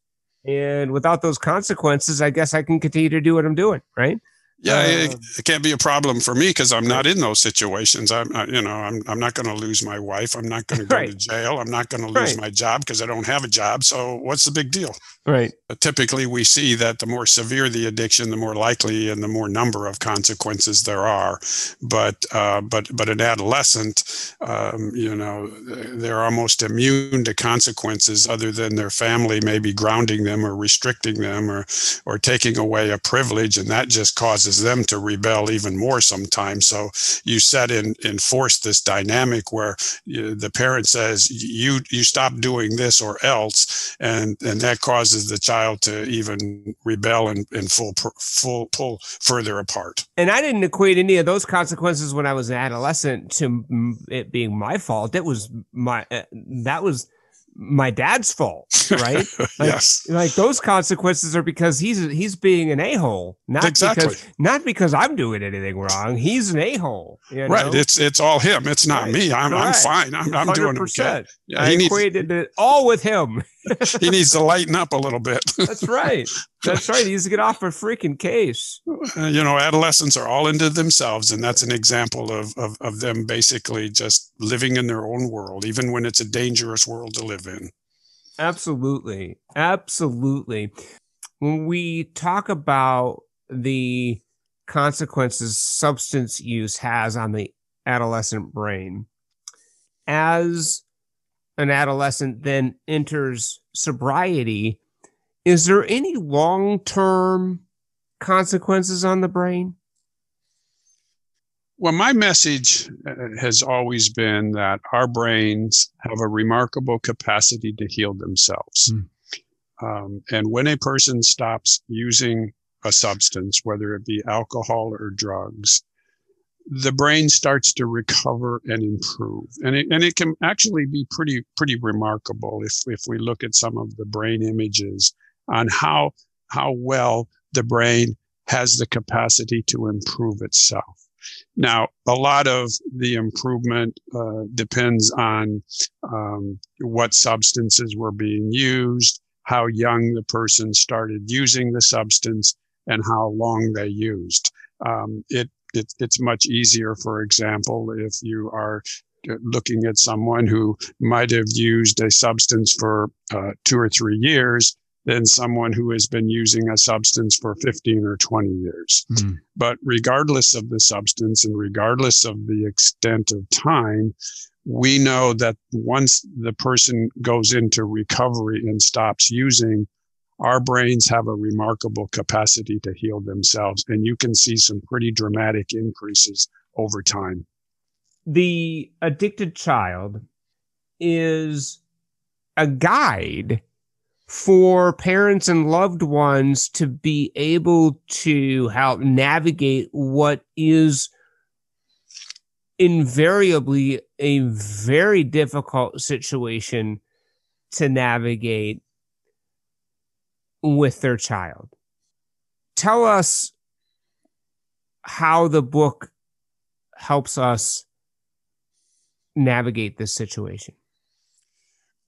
And without those consequences, I guess I can continue to do what I'm doing, right? Yeah, it can't be a problem for me because I'm not in those situations. I'm not going to lose my wife. I'm not going to go to jail. I'm not going to lose my job because I don't have a job. So what's the big deal? Right. Typically, we see that the more severe the addiction, the more likely and the more number of consequences there are. But an adolescent, they're almost immune to consequences other than their family maybe grounding them or restricting them or taking away a privilege, and that just causes them to rebel even more sometimes. So you set in force this dynamic where the parent says, you stop doing this or else, and that causes the child to even rebel and pull further apart. And I didn't equate any of those consequences when I was an adolescent to it being my fault. It was my dad's fault, right? Yes. Like those consequences are because he's being an a-hole, not because I'm doing anything wrong. He's an a-hole, right? It's all him. It's not me. I'm fine. I'm doing okay. Yeah, I equated it all with him. He needs to lighten up a little bit. That's right. He needs to get off a freaking case. Adolescents are all into themselves, and that's an example of them basically just living in their own world, even when it's a dangerous world to live in. Absolutely. Absolutely. When we talk about the consequences substance use has on the adolescent brain, as an adolescent then enters sobriety, is there any long-term consequences on the brain? Well, my message has always been that our brains have a remarkable capacity to heal themselves. Mm. And when a person stops using a substance, whether it be alcohol or drugs, the brain starts to recover and improve. And it can actually be pretty remarkable if we look at some of the brain images on how well the brain has the capacity to improve itself. Now, a lot of the improvement depends on what substances were being used, how young the person started using the substance, and how long they used. It's much easier, for example, if you are looking at someone who might have used a substance for 2 or 3 years than someone who has been using a substance for 15 or 20 years. Mm. But regardless of the substance and regardless of the extent of time, we know that once the person goes into recovery and stops using, our brains have a remarkable capacity to heal themselves, and you can see some pretty dramatic increases over time. The Addicted Child is a guide for parents and loved ones to be able to help navigate what is invariably a very difficult situation to navigate with their child. Tell us how the book helps us navigate this situation.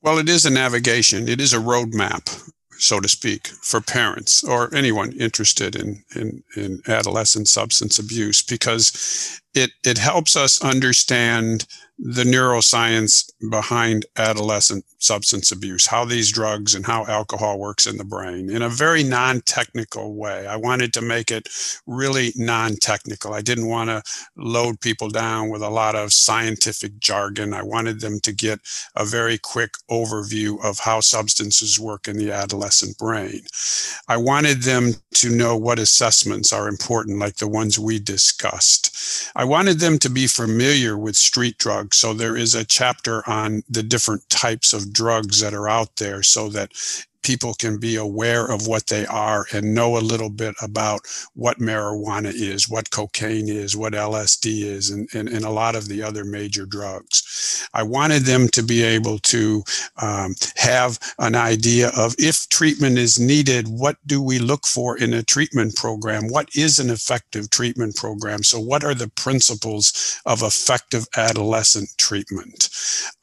Well, it is a navigation. It is a roadmap, so to speak, for parents or anyone interested in adolescent substance abuse, because it helps us understand the neuroscience behind adolescent substance abuse, how these drugs and how alcohol works in the brain in a very non-technical way. I wanted to make it really non-technical. I didn't want to load people down with a lot of scientific jargon. I wanted them to get a very quick overview of how substances work in the adolescent brain. I wanted them to know what assessments are important, like the ones we discussed. I wanted them to be familiar with street drugs. So there is a chapter on the different types of drugs that are out there so that people can be aware of what they are and know a little bit about what marijuana is, what cocaine is, what LSD is, and a lot of the other major drugs. I wanted them to be able to have an idea of, if treatment is needed, what do we look for in a treatment program? What is an effective treatment program? So what are the principles of effective adolescent treatment?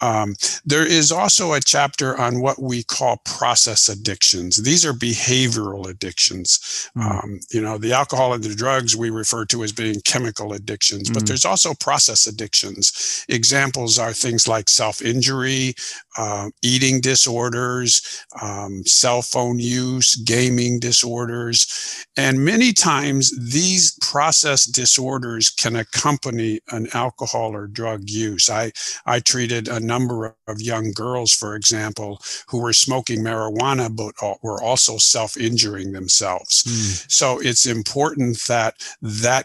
There is also a chapter on what we call process addictions. These are behavioral addictions. The alcohol and the drugs we refer to as being chemical addictions, but there's also process addictions. Examples are things like self-injury, eating disorders, cell phone use, gaming disorders. And many times these process disorders can accompany an alcohol or drug use. I treated a number of young girls, for example, who were smoking marijuana, but were also self-injuring themselves. So it's important that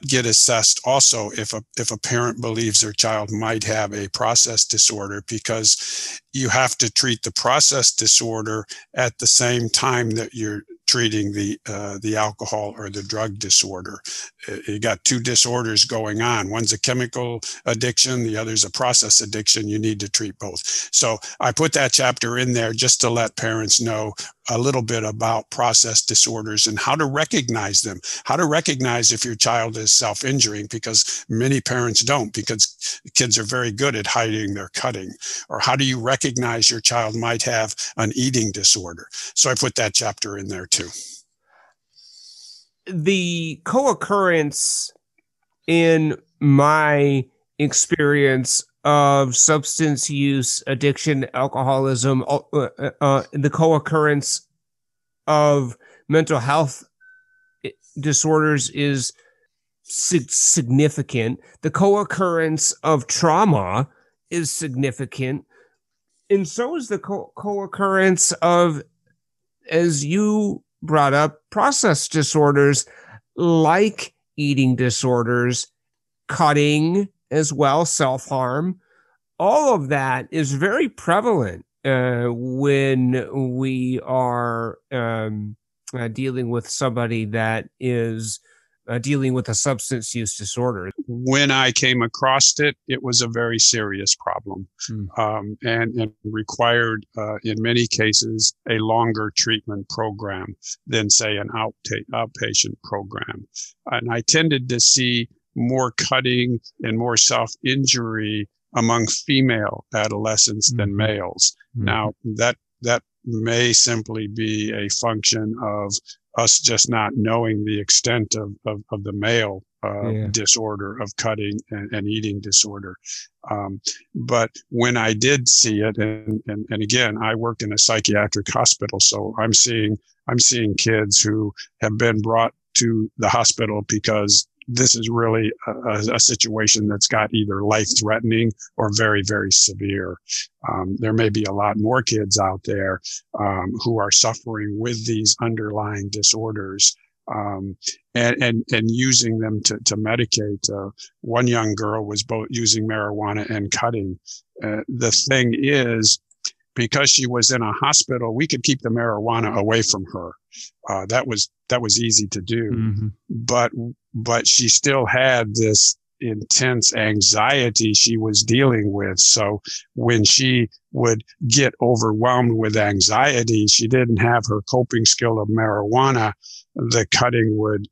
get assessed also if a parent believes their child might have a process disorder, because you have to treat the process disorder at the same time that you're treating the alcohol or the drug disorder. You got two disorders going on. One's a chemical addiction, the other's a process addiction. You need to treat both. So I put that chapter in there just to let parents know a little bit about process disorders and how to recognize them, how to recognize if your child is self-injuring, because many parents don't, because kids are very good at hiding their cutting. Or how do you recognize your child might have an eating disorder? So I put that chapter in there too. The co-occurrence in my experience of substance use, addiction, alcoholism, the co-occurrence of mental health disorders is significant. The co-occurrence of trauma is significant. And so is the co-occurrence of, as you brought up, process disorders like eating disorders, cutting as well, self-harm. All of that is very prevalent when we are dealing with somebody that is dealing with a substance use disorder. When I came across it, it was a very serious problem, and required, in many cases, a longer treatment program than, say, an outpatient program. And I tended to see more cutting and more self-injury among female adolescents than males. Now, that may simply be a function of us just not knowing the extent of the male disorder of cutting and eating disorder. But when I did see it, and again, I worked in a psychiatric hospital, so I'm seeing kids who have been brought to the hospital because this is really a situation that's got either life-threatening or very, very severe. There may be a lot more kids out there who are suffering with these underlying disorders, and using them to medicate. One young girl was both using marijuana and cutting. The thing is, because she was in a hospital, we could keep the marijuana away from her. That was easy to do, but she still had this intense anxiety she was dealing with. So when she would get overwhelmed with anxiety, she didn't have her coping skill of marijuana. The cutting would,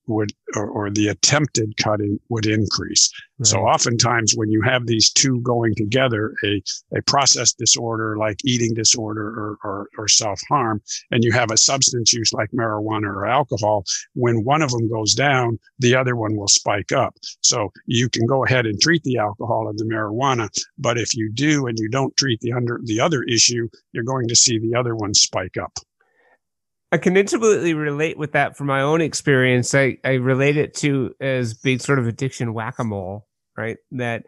or the attempted cutting would increase. Right. So oftentimes when you have these two going together, a process disorder like eating disorder or self-harm, and you have a substance use like marijuana or alcohol, when one of them goes down, the other one will spike up. So you can go ahead and treat the alcohol and the marijuana, but if you do and you don't treat the other issue, you're going to see the other one spike up. I can intimately relate with that from my own experience. I relate it to as being sort of addiction whack-a-mole, right? That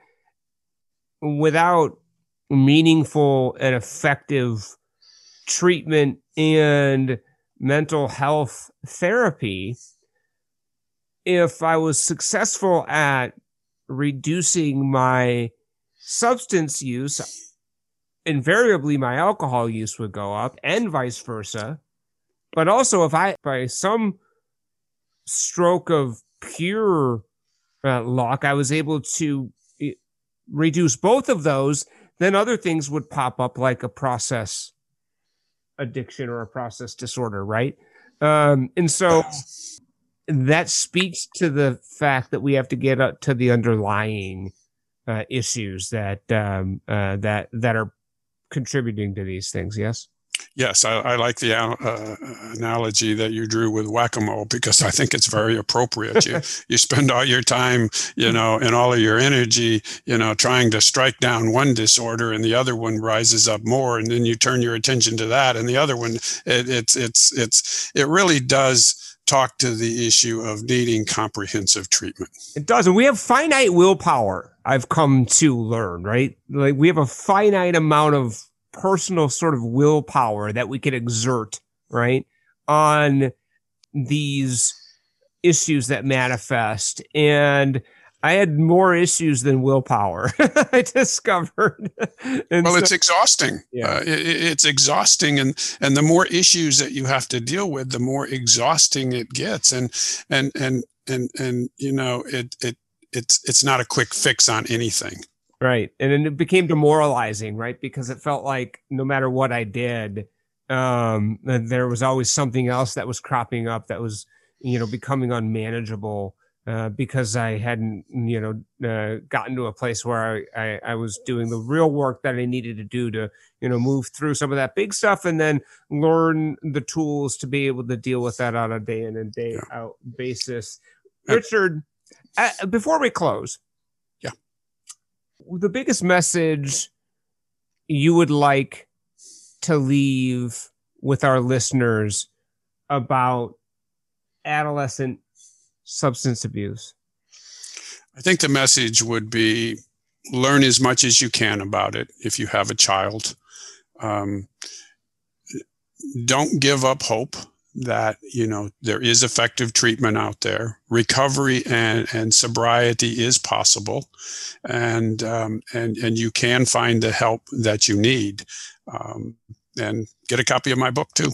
without meaningful and effective treatment and mental health therapy, if I was successful at reducing my substance use, invariably my alcohol use would go up and vice versa. But also, if I, by some stroke of pure luck, I was able to reduce both of those, then other things would pop up like a process addiction or a process disorder, right? And so that speaks to the fact that we have to get up to the underlying issues that are contributing to these things, yes? Yes, I like the analogy that you drew with whack-a-mole, because I think it's very appropriate. You spend all your time, and all of your energy, trying to strike down one disorder, and the other one rises up more, and then you turn your attention to that, and the other one. It really does talk to the issue of needing comprehensive treatment. It does, and we have finite willpower. I've come to learn, right? Like, we have a finite amount of personal sort of willpower that we can exert, right, on these issues that manifest. And I had more issues than willpower, I discovered. It's exhausting. Yeah. It's exhausting. And the more issues that you have to deal with, the more exhausting it gets. And it's not a quick fix on anything. Right. And then it became demoralizing, right? Because it felt like no matter what I did, there was always something else that was cropping up that was, becoming unmanageable because I hadn't, gotten to a place where I was doing the real work that I needed to do to, move through some of that big stuff and then learn the tools to be able to deal with that on a day in and day out basis. Richard, before we close, the biggest message you would like to leave with our listeners about adolescent substance abuse? I think the message would be learn as much as you can about it if you have a child. Don't give up hope that, there is effective treatment out there. Recovery and sobriety is possible, and you can find the help that you need. And get a copy of my book too.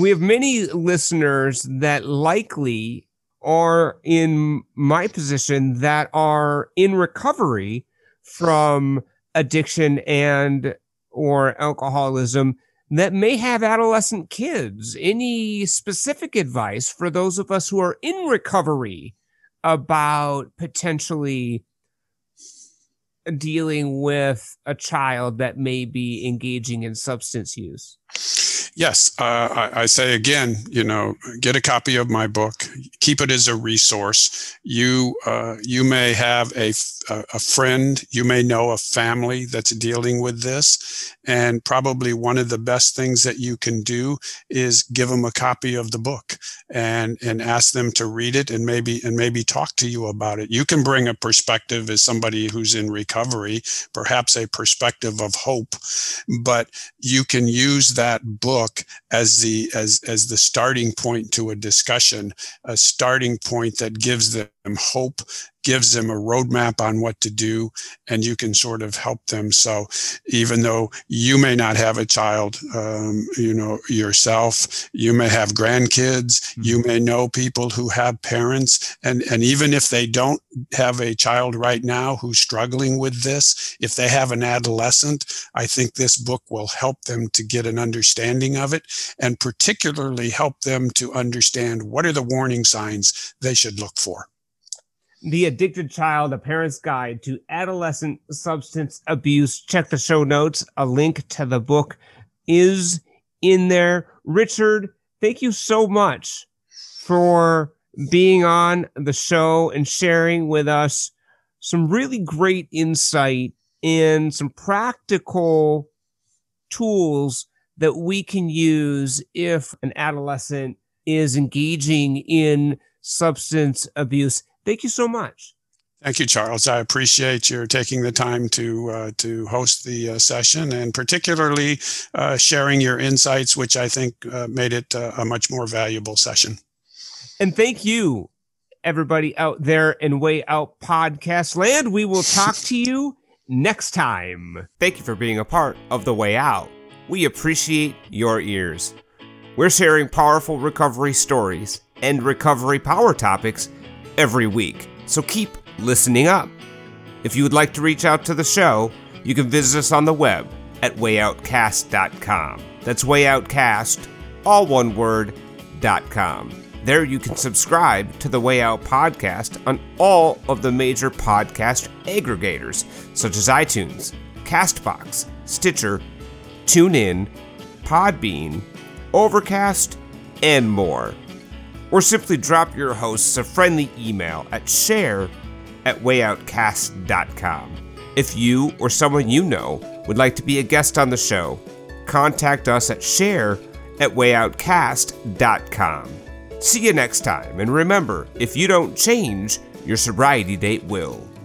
We have many listeners that likely are in my position that are in recovery from addiction and or alcoholism that may have adolescent kids. Any specific advice for those of us who are in recovery about potentially dealing with a child that may be engaging in substance use? Yes. I say again, get a copy of my book, keep it as a resource. You may have a friend, you may know a family that's dealing with this. And probably one of the best things that you can do is give them a copy of the book and ask them to read it and maybe talk to you about it. You can bring a perspective as somebody who's in recovery, perhaps a perspective of hope, but you can use that book as the starting point to a discussion, a starting point that gives them hope, gives them a roadmap on what to do, and you can sort of help them. So even though you may not have a child, yourself, you may have grandkids, mm-hmm. you may know people who have parents, and even if they don't have a child right now who's struggling with this, if they have an adolescent, I think this book will help them to get an understanding of it, and particularly help them to understand what are the warning signs they should look for. The Addicted Child, A Parent's Guide to Adolescent Substance Abuse. Check the show notes. A link to the book is in there. Richard, thank you so much for being on the show and sharing with us some really great insight and some practical tools that we can use if an adolescent is engaging in substance abuse. Thank you so much. Thank you, Charles. I appreciate your taking the time to host the session, and particularly sharing your insights, which I think made it a much more valuable session. And thank you, everybody out there in Way Out Podcast Land. We will talk to you next time. Thank you for being a part of The Way Out. We appreciate your ears. We're sharing powerful recovery stories and recovery power topics every week, so keep listening up. If you would like to reach out to the show, you can visit us on the web at wayoutcast.com. That's wayoutcast, all one word, .com. There you can subscribe to the Way Out Podcast on all of the major podcast aggregators, such as iTunes, CastBox, Stitcher, TuneIn, Podbean, Overcast, and more. Or simply drop your hosts a friendly email at share@wayoutcast.com. If you or someone you know would like to be a guest on the show, contact us at share@wayoutcast.com. See you next time, and remember, if you don't change, your sobriety date will.